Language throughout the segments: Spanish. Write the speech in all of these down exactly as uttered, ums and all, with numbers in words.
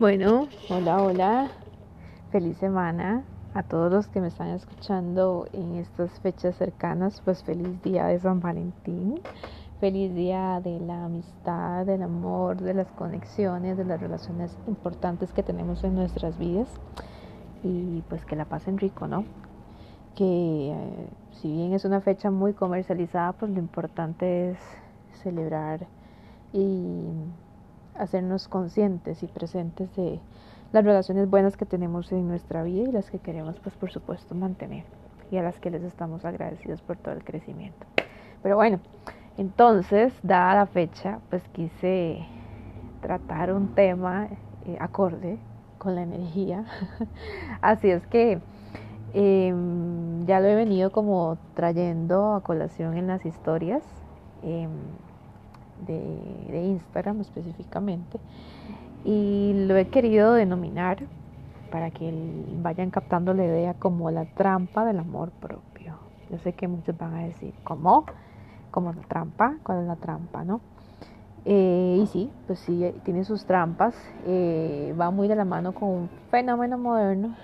Bueno, hola, hola, feliz semana a todos los que me están escuchando en estas fechas cercanas. Pues feliz día de San Valentín, feliz día de la amistad, del amor, de las conexiones, de las relaciones importantes que tenemos en nuestras vidas. Y pues que la pasen rico, ¿no? Que eh, si bien es una fecha muy comercializada, pues lo importante es celebrar y hacernos conscientes y presentes de las relaciones buenas que tenemos en nuestra vida y las que queremos, pues por supuesto, mantener, y a las que les estamos agradecidos por todo el crecimiento. Pero bueno, entonces, dada la fecha, pues quise tratar un tema eh, acorde con la energía. Así es que eh, ya lo he venido como trayendo a colación en las historias eh, De, de Instagram específicamente, y lo he querido denominar para que vayan captando la idea como la trampa del amor propio. Yo sé que muchos van a decir, ¿cómo? ¿Cómo la trampa? ¿Cuál es la trampa? ¿No? Eh, y sí, pues sí, tiene sus trampas. Eh, va muy de la mano con un fenómeno moderno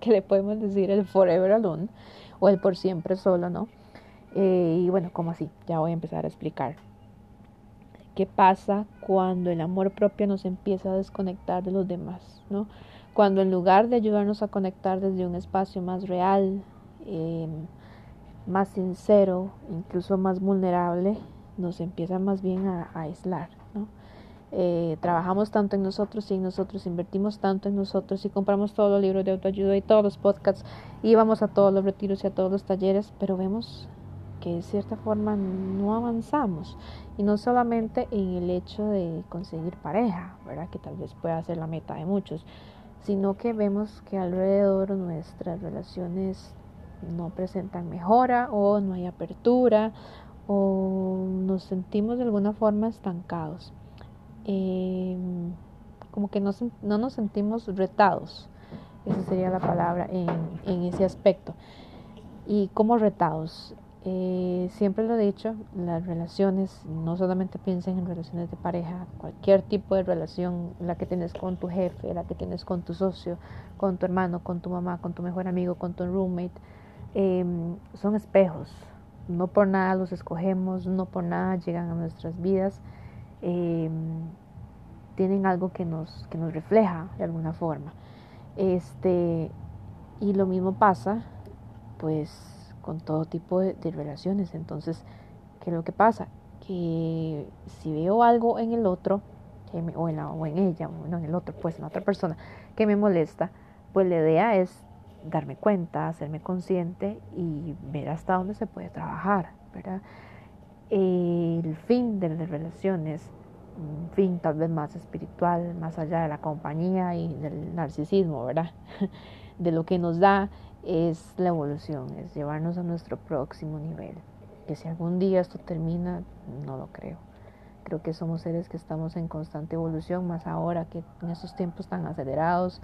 que le podemos decir el forever alone o el por siempre solo, ¿no? Eh, y bueno, ¿cómo así? Ya voy a empezar a explicar. ¿Qué pasa cuando el amor propio nos empieza a desconectar de los demás, ¿no? Cuando en lugar de ayudarnos a conectar desde un espacio más real, eh, más sincero, incluso más vulnerable, nos empieza más bien a, a aislar, ¿no? Eh, trabajamos tanto en nosotros y en nosotros, invertimos tanto en nosotros y compramos todos los libros de autoayuda y todos los podcasts, y vamos a todos los retiros y a todos los talleres, pero vemos que de cierta forma no avanzamos, y no solamente en el hecho de conseguir pareja, ¿verdad?, que tal vez pueda ser la meta de muchos, sino que vemos que alrededor nuestras relaciones no presentan mejora, o no hay apertura, o nos sentimos de alguna forma estancados, eh, como que no, no nos sentimos retados. Esa sería la palabra en, en ese aspecto. Y como retados, Eh, siempre lo he dicho, las relaciones, no solamente piensen en relaciones de pareja, cualquier tipo de relación, la que tienes con tu jefe, la que tienes con tu socio, con tu hermano, con tu mamá, con tu mejor amigo, con tu roommate, eh, son espejos, no por nada los escogemos, no por nada llegan a nuestras vidas, eh, tienen algo que nos, que nos refleja de alguna forma, este, y lo mismo pasa pues con todo tipo de, de relaciones. Entonces, ¿qué es lo que pasa? Que si veo algo en el otro, que me, o, en la, o en ella, o no en el otro, pues en la otra persona, que me molesta, pues la idea es darme cuenta, hacerme consciente y ver hasta dónde se puede trabajar, ¿verdad? El fin de las relaciones, un fin tal vez más espiritual, más allá de la compañía y del narcisismo, ¿verdad? De lo que nos da, es la evolución, es llevarnos a nuestro próximo nivel. Que si algún día esto termina, no lo creo. Creo que somos seres que estamos en constante evolución, más ahora que en estos tiempos tan acelerados,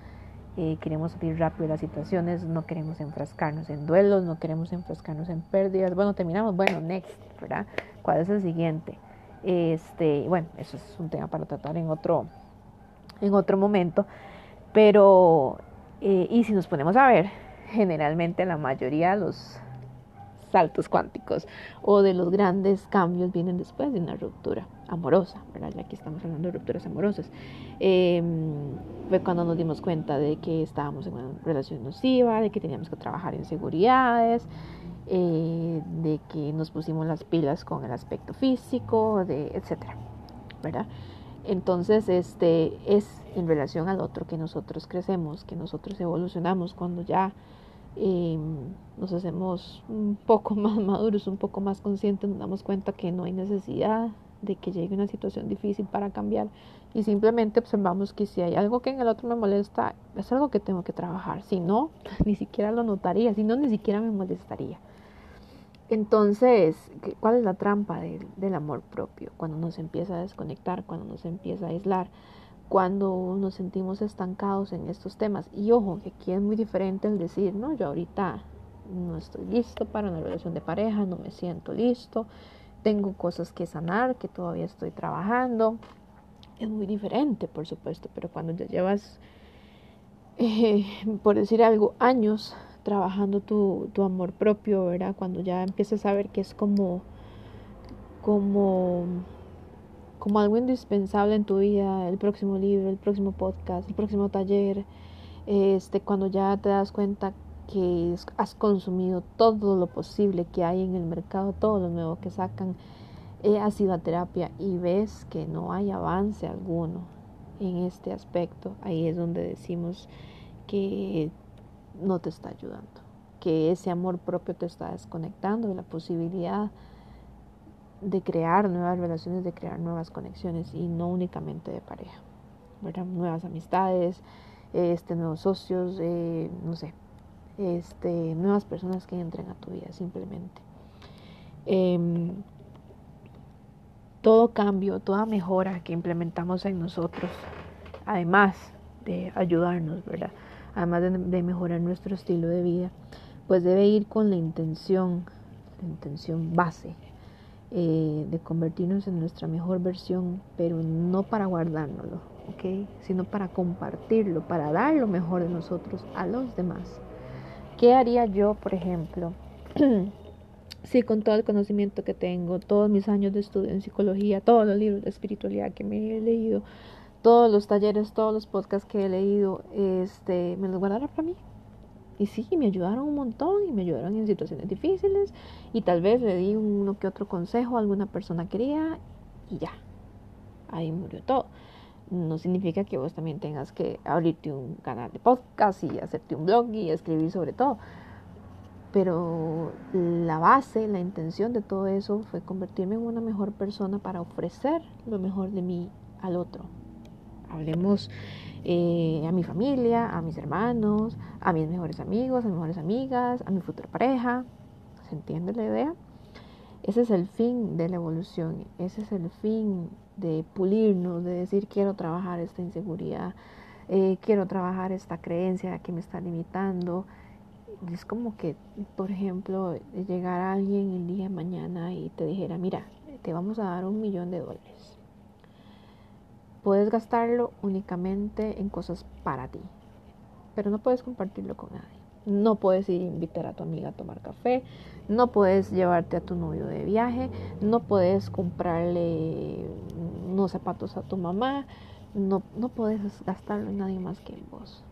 eh, queremos salir rápido de las situaciones, no queremos enfrascarnos en duelos, no queremos enfrascarnos en pérdidas. Bueno, terminamos, bueno, next, ¿verdad? ¿Cuál es el siguiente? Este, bueno, eso es un tema para tratar en otro, en otro momento. Pero, eh, y si nos ponemos a ver, generalmente la mayoría de los saltos cuánticos o de los grandes cambios vienen después de una ruptura amorosa, ¿verdad? Ya que estamos hablando de rupturas amorosas, eh, fue cuando nos dimos cuenta de que estábamos en una relación nociva, de que teníamos que trabajar en inseguridades, eh, de que nos pusimos las pilas con el aspecto físico, de, etcétera, ¿verdad? Entonces, este es en relación al otro que nosotros crecemos, que nosotros evolucionamos cuando ya eh, nos hacemos un poco más maduros, un poco más conscientes, nos damos cuenta que no hay necesidad de que llegue una situación difícil para cambiar, y simplemente observamos que si hay algo que en el otro me molesta, es algo que tengo que trabajar, si no, ni siquiera lo notaría, si no, ni siquiera me molestaría. Entonces, ¿cuál es la trampa del, del amor propio? Cuando nos empieza a desconectar, cuando nos empieza a aislar, cuando nos sentimos estancados en estos temas. Y ojo, que aquí es muy diferente el decir, no, yo ahorita no estoy listo para una relación de pareja, no me siento listo, tengo cosas que sanar, que todavía estoy trabajando, es muy diferente, por supuesto, pero cuando ya llevas, eh, por decir algo, años trabajando tu, tu amor propio, ¿verdad? Cuando ya empiezas a ver que es como, como, como algo indispensable en tu vida, el próximo libro, el próximo podcast, el próximo taller, este, cuando ya te das cuenta que has consumido todo lo posible que hay en el mercado, todo lo nuevo que sacan, eh, has ido a terapia y ves que no hay avance alguno en este aspecto, ahí es donde decimos que no te está ayudando, que ese amor propio te está desconectando de la posibilidad de crear nuevas relaciones, de crear nuevas conexiones y no únicamente de pareja, ¿verdad? Nuevas amistades, este, nuevos socios, eh, no sé, Este, nuevas personas que entren a tu vida simplemente. Eh, todo cambio, toda mejora que implementamos en nosotros, además de ayudarnos, ¿verdad? Además de, de mejorar nuestro estilo de vida, pues debe ir con la intención, la intención base eh, de convertirnos en nuestra mejor versión, pero no para guardárnoslo, ¿okay? Sino para compartirlo, para dar lo mejor de nosotros a los demás. ¿Qué haría yo, por ejemplo, si con todo el conocimiento que tengo, todos mis años de estudio en psicología, todos los libros de espiritualidad que me he leído, todos los talleres, todos los podcasts que he leído, este, me los guardara para mí? Y sí, me ayudaron un montón y me ayudaron en situaciones difíciles y tal vez le di uno que otro consejo a alguna persona quería y ya, ahí murió todo. No significa que vos también tengas que abrirte un canal de podcast y hacerte un blog y escribir sobre todo. Pero la base, la intención de todo eso fue convertirme en una mejor persona para ofrecer lo mejor de mí al otro. Hablemos eh, a mi familia, a mis hermanos, a mis mejores amigos, a mis mejores amigas, a mi futura pareja. ¿Se entiende la idea? Ese es el fin de la evolución, ese es el fin de pulirnos, de decir quiero trabajar esta inseguridad, eh, quiero trabajar esta creencia que me está limitando. Es como que, por ejemplo, llegara alguien el día de mañana y te dijera, mira, te vamos a dar un millón de dólares. Puedes gastarlo únicamente en cosas para ti, pero no puedes compartirlo con nadie. No puedes ir a invitar a tu amiga a tomar café, no puedes llevarte a tu novio de viaje, no puedes comprarle unos zapatos a tu mamá, no, no puedes gastarlo en nadie más que en vos.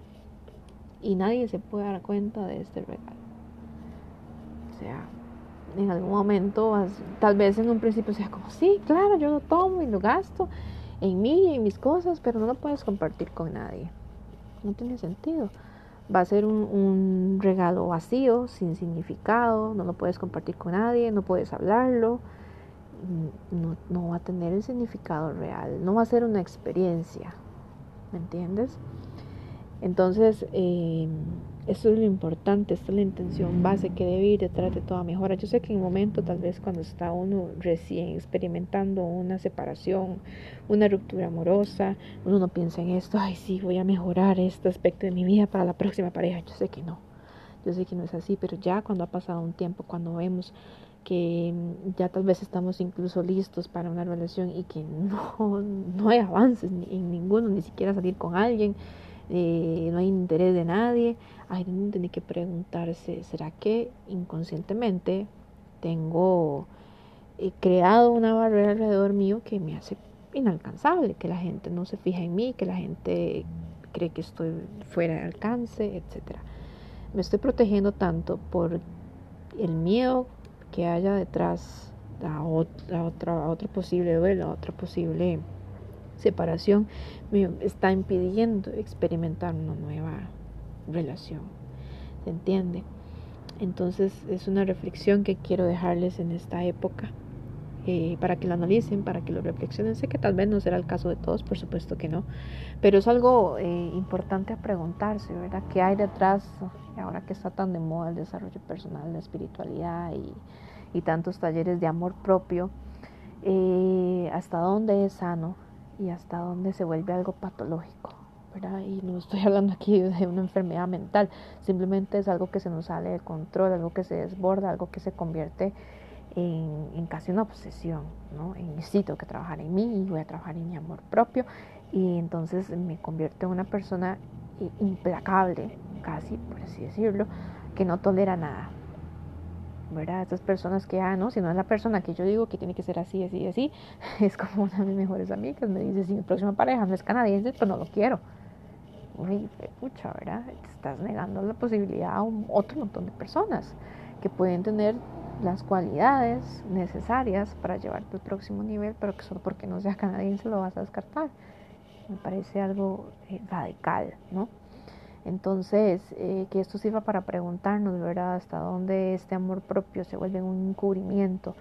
Y nadie se puede dar cuenta de este regalo. O sea, en algún momento, tal vez en un principio sea como, sí, claro, yo lo tomo y lo gasto en mí y en mis cosas, pero no lo puedes compartir con nadie. No tiene sentido. Va a ser un, un regalo vacío, sin significado, no lo puedes compartir con nadie, no puedes hablarlo, no, no va a tener el significado real, no va a ser una experiencia, ¿me entiendes? Entonces, eh, esto es lo importante, esta es la intención base que debe ir detrás de toda mejora. Yo sé que en un momento, tal vez cuando está uno recién experimentando una separación, una ruptura amorosa, uno no piensa en esto, ay sí, voy a mejorar este aspecto de mi vida para la próxima pareja. Yo sé que no, yo sé que no es así, pero ya cuando ha pasado un tiempo, cuando vemos que ya tal vez estamos incluso listos para una relación y que no, no hay avances en ninguno, ni siquiera salir con alguien, Eh, no hay interés de nadie, hay uno tiene que preguntarse, ¿será que inconscientemente tengo eh, creado una barrera alrededor mío que me hace inalcanzable, que la gente no se fija en mí, que la gente cree que estoy fuera de alcance, etcétera? Me estoy protegiendo tanto por el miedo que haya detrás a otra, a otra, a otro posible duelo, a otra posible separación, me está impidiendo experimentar una nueva relación, ¿se entiende? Entonces es una reflexión que quiero dejarles en esta época, eh, para que lo analicen, para que lo reflexionen. Sé que tal vez no será el caso de todos, por supuesto que no, pero es algo eh, importante a preguntarse, ¿verdad? ¿Qué hay detrás? Ahora que está tan de moda el desarrollo personal, la espiritualidad y, y tantos talleres de amor propio, eh, ¿hasta dónde es sano? Y hasta donde se vuelve algo patológico, ¿verdad? Y no estoy hablando aquí de una enfermedad mental, simplemente es algo que se nos sale de control, algo que se desborda, algo que se convierte en, en casi una obsesión, ¿no? En, necesito que trabajar en mí, voy a trabajar en mi amor propio, y entonces me convierto en una persona implacable, casi, por así decirlo, que no tolera nada, ¿verdad? Estas personas que, ah, no, si no es la persona que yo digo que tiene que ser así, así, así, es como una de mis mejores amigas, me dice, si mi próxima pareja no es canadiense, pues no lo quiero. Uy, pucha, ¿verdad? Te estás negando la posibilidad a un, otro montón de personas que pueden tener las cualidades necesarias para llevarte al próximo nivel, pero que solo porque no seas canadiense lo vas a descartar. Me parece algo eh, radical, ¿no? Entonces, eh, que esto sirva para preguntarnos, ¿verdad?, hasta dónde este amor propio se vuelve en un encubrimiento,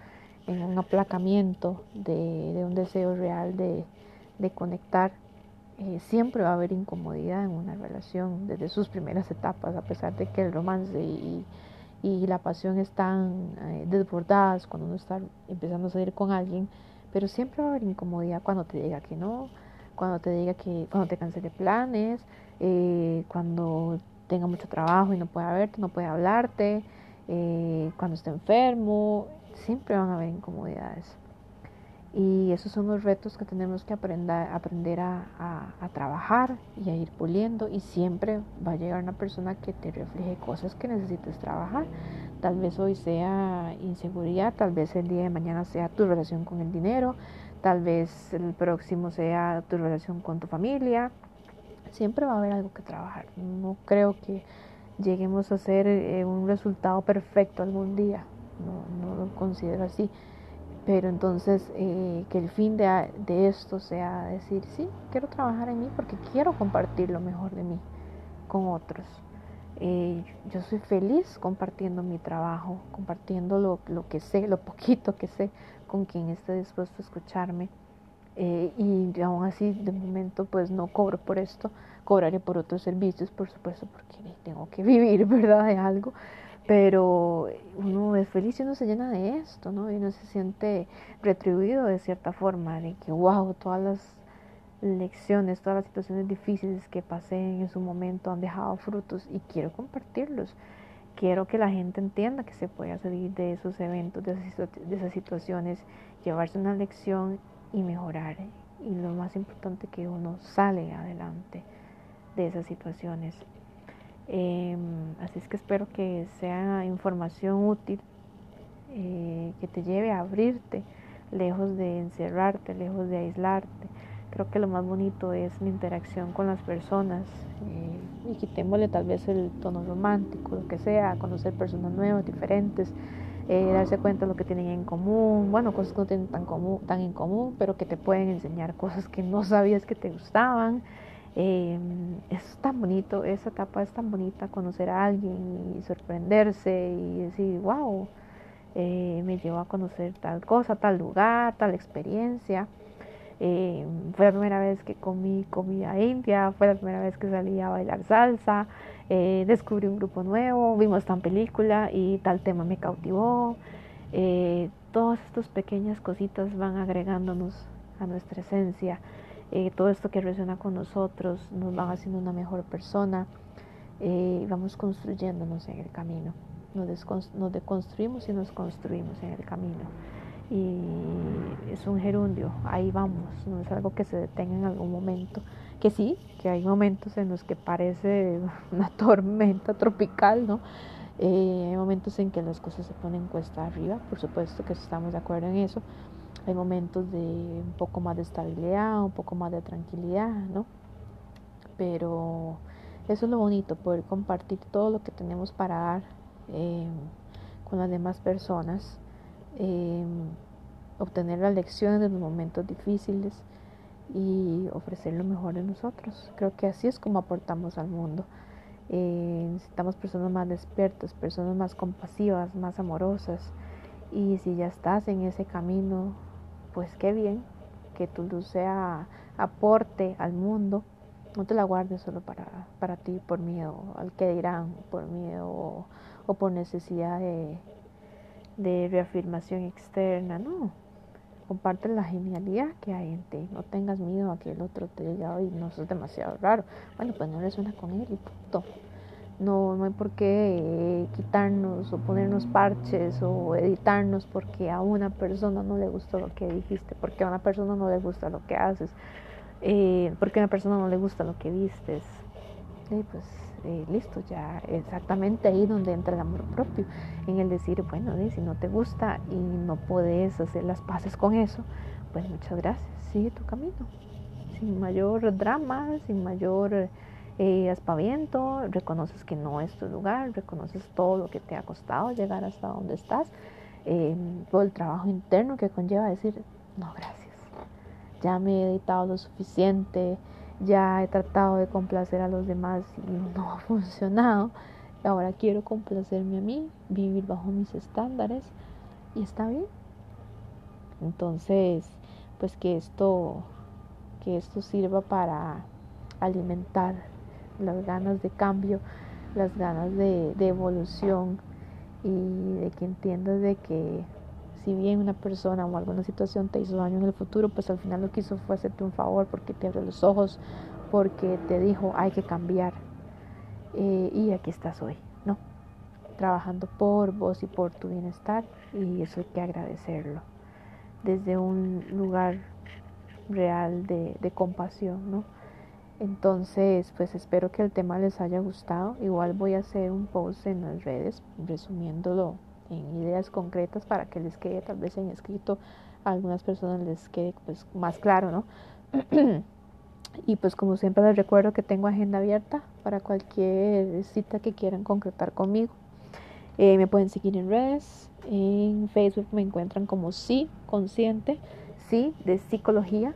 en un aplacamiento de, de un deseo real de, de conectar. Eh, siempre va a haber incomodidad en una relación desde sus primeras etapas, a pesar de que el romance y, y la pasión están eh, desbordadas cuando uno está empezando a salir con alguien, pero siempre va a haber incomodidad cuando te diga que no, cuando te diga que cuando te cancele planes, eh, cuando tenga mucho trabajo y no pueda verte, no pueda hablarte, eh, cuando esté enfermo, siempre van a haber incomodidades. Y esos son los retos que tenemos que aprender, aprender a, a, a trabajar y a ir puliendo. Y siempre va a llegar una persona que te refleje cosas que necesites trabajar. Tal vez hoy sea inseguridad, tal vez el día de mañana sea tu relación con el dinero, tal vez el próximo sea tu relación con tu familia. Siempre va a haber algo que trabajar. No creo que lleguemos a ser eh, un resultado perfecto algún día. No, no lo considero así. Pero entonces eh, que el fin de, de esto sea decir, sí, quiero trabajar en mí porque quiero compartir lo mejor de mí con otros. Eh, yo soy feliz compartiendo mi trabajo, compartiendo lo, lo que sé, lo poquito que sé, con quien esté dispuesto a escucharme. Eh, y aún así, de momento, pues no cobro por esto, cobraré por otros servicios, por supuesto, porque tengo que vivir, ¿verdad?, de algo. Pero uno es feliz y uno se llena de esto, ¿no? Y uno se siente retribuido de cierta forma, de que, wow, todas las lecciones, todas las situaciones difíciles que pasé en su momento han dejado frutos y quiero compartirlos. Quiero que la gente entienda que se puede salir de esos eventos, de esas, de esas situaciones, llevarse una lección y mejorar. Y lo más importante, que uno sale adelante de esas situaciones. Eh, así es que espero que sea información útil, eh, que te lleve a abrirte, lejos de encerrarte, lejos de aislarte. Creo que lo más bonito es la interacción con las personas, eh, y quitémosle tal vez el tono romántico, lo que sea, conocer personas nuevas, diferentes, eh, darse cuenta de lo que tienen en común, bueno, cosas que no tienen tan, común, tan en común, pero que te pueden enseñar cosas que no sabías que te gustaban. Eh, es tan bonito, esa etapa es tan bonita, conocer a alguien y sorprenderse y decir, wow, eh, me llevó a conocer tal cosa, tal lugar, tal experiencia. Eh, fue la primera vez que comí comida india, fue la primera vez que salí a bailar salsa, eh, descubrí un grupo nuevo, vimos tal película y tal tema me cautivó. Eh, todas estas pequeñas cositas van agregándonos a nuestra esencia. Eh, todo esto que resuena con nosotros nos va haciendo una mejor persona, eh, y vamos construyéndonos en el camino, nos, desconst- nos deconstruimos y nos construimos en el camino, y es un gerundio, ahí vamos, no es algo que se detenga en algún momento, que sí, que hay momentos en los que parece una tormenta tropical, ¿no? Eh, hay momentos en que las cosas se ponen cuesta arriba, por supuesto que estamos de acuerdo en eso. Hay momentos de un poco más de estabilidad, un poco más de tranquilidad, ¿no? Pero eso es lo bonito, poder compartir todo lo que tenemos para dar eh, con las demás personas, eh, obtener las lecciones de los momentos difíciles y ofrecer lo mejor de nosotros. Creo que así es como aportamos al mundo. Eh, necesitamos personas más despiertas, personas más compasivas, más amorosas. Y si ya estás en ese camino, pues qué bien, que tu luz sea aporte al mundo. No te la guardes solo para, para ti, por miedo al que dirán, por miedo o, o por necesidad de, de reafirmación externa. No, comparte la genialidad que hay en ti. No tengas miedo a que el otro te diga, ay, no, eso es demasiado raro. Bueno, pues no resuena con él y punto. No, no hay por qué eh, quitarnos o ponernos parches o editarnos porque a una persona no le gustó lo que dijiste, porque a una persona no le gusta lo que haces, eh, porque a una persona no le gusta lo que vistes. Y pues eh, listo, ya exactamente ahí donde entra el amor propio, en el decir, bueno, eh, si no te gusta y no puedes hacer las paces con eso, pues muchas gracias, sigue tu camino, sin mayor drama, sin mayor... Eh, aspaviento, reconoces que no es tu lugar, reconoces todo lo que te ha costado llegar hasta donde estás, eh, todo el trabajo interno que conlleva decir, no gracias, ya me he editado lo suficiente, ya he tratado de complacer a los demás y no ha funcionado, ahora quiero complacerme a mí, vivir bajo mis estándares y está bien. Entonces, pues que esto, que esto sirva para alimentar las ganas de cambio, las ganas de, de evolución, y de que entiendas de que si bien una persona o alguna situación te hizo daño en el futuro, pues al final lo que hizo fue hacerte un favor porque te abrió los ojos, porque te dijo hay que cambiar, eh, y aquí estás hoy, ¿no? Trabajando por vos y por tu bienestar, y eso hay que agradecerlo desde un lugar real de, de compasión, ¿no? Entonces, pues espero que el tema les haya gustado. Igual voy a hacer un post en las redes resumiéndolo en ideas concretas para que les quede tal vez en escrito, a algunas personas les quede pues más claro, ¿no? Y pues como siempre les recuerdo que tengo agenda abierta para cualquier cita que quieran concretar conmigo. Eh, me pueden seguir en redes, en Facebook me encuentran como Sí Consciente, Sí de psicología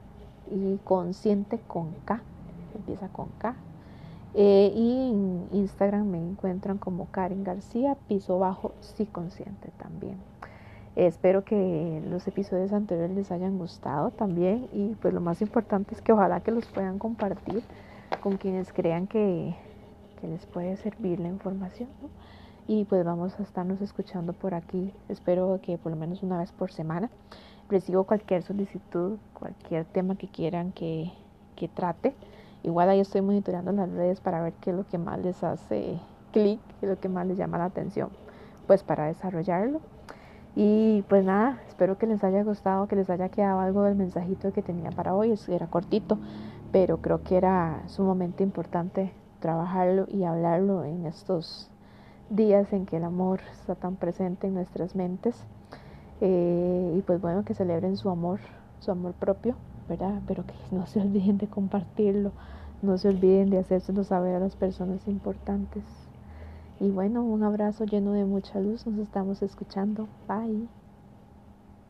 y Consciente con K, empieza con K, eh, y en Instagram me encuentran como Karen García, piso bajo Sí Consciente también. Eh, espero que los episodios anteriores les hayan gustado también, y pues lo más importante es que ojalá que los puedan compartir con quienes crean que, que les puede servir la información, ¿no? Y pues vamos a estarnos escuchando por aquí, espero que por lo menos una vez por semana. Recibo cualquier solicitud, cualquier tema que quieran que, que trate. Igual ahí estoy monitoreando las redes para ver qué es lo que más les hace clic, qué es lo que más les llama la atención, pues para desarrollarlo. Y pues nada, espero que les haya gustado, que les haya quedado algo del mensajito que tenía para hoy. Era cortito, pero creo que era sumamente importante trabajarlo y hablarlo en estos días en que el amor está tan presente en nuestras mentes. Eh, y pues bueno, que celebren su amor, su amor propio, ¿verdad? Pero que no se olviden de compartirlo, no se olviden de hacérselo saber a las personas importantes. Y bueno, un abrazo lleno de mucha luz, nos estamos escuchando, bye.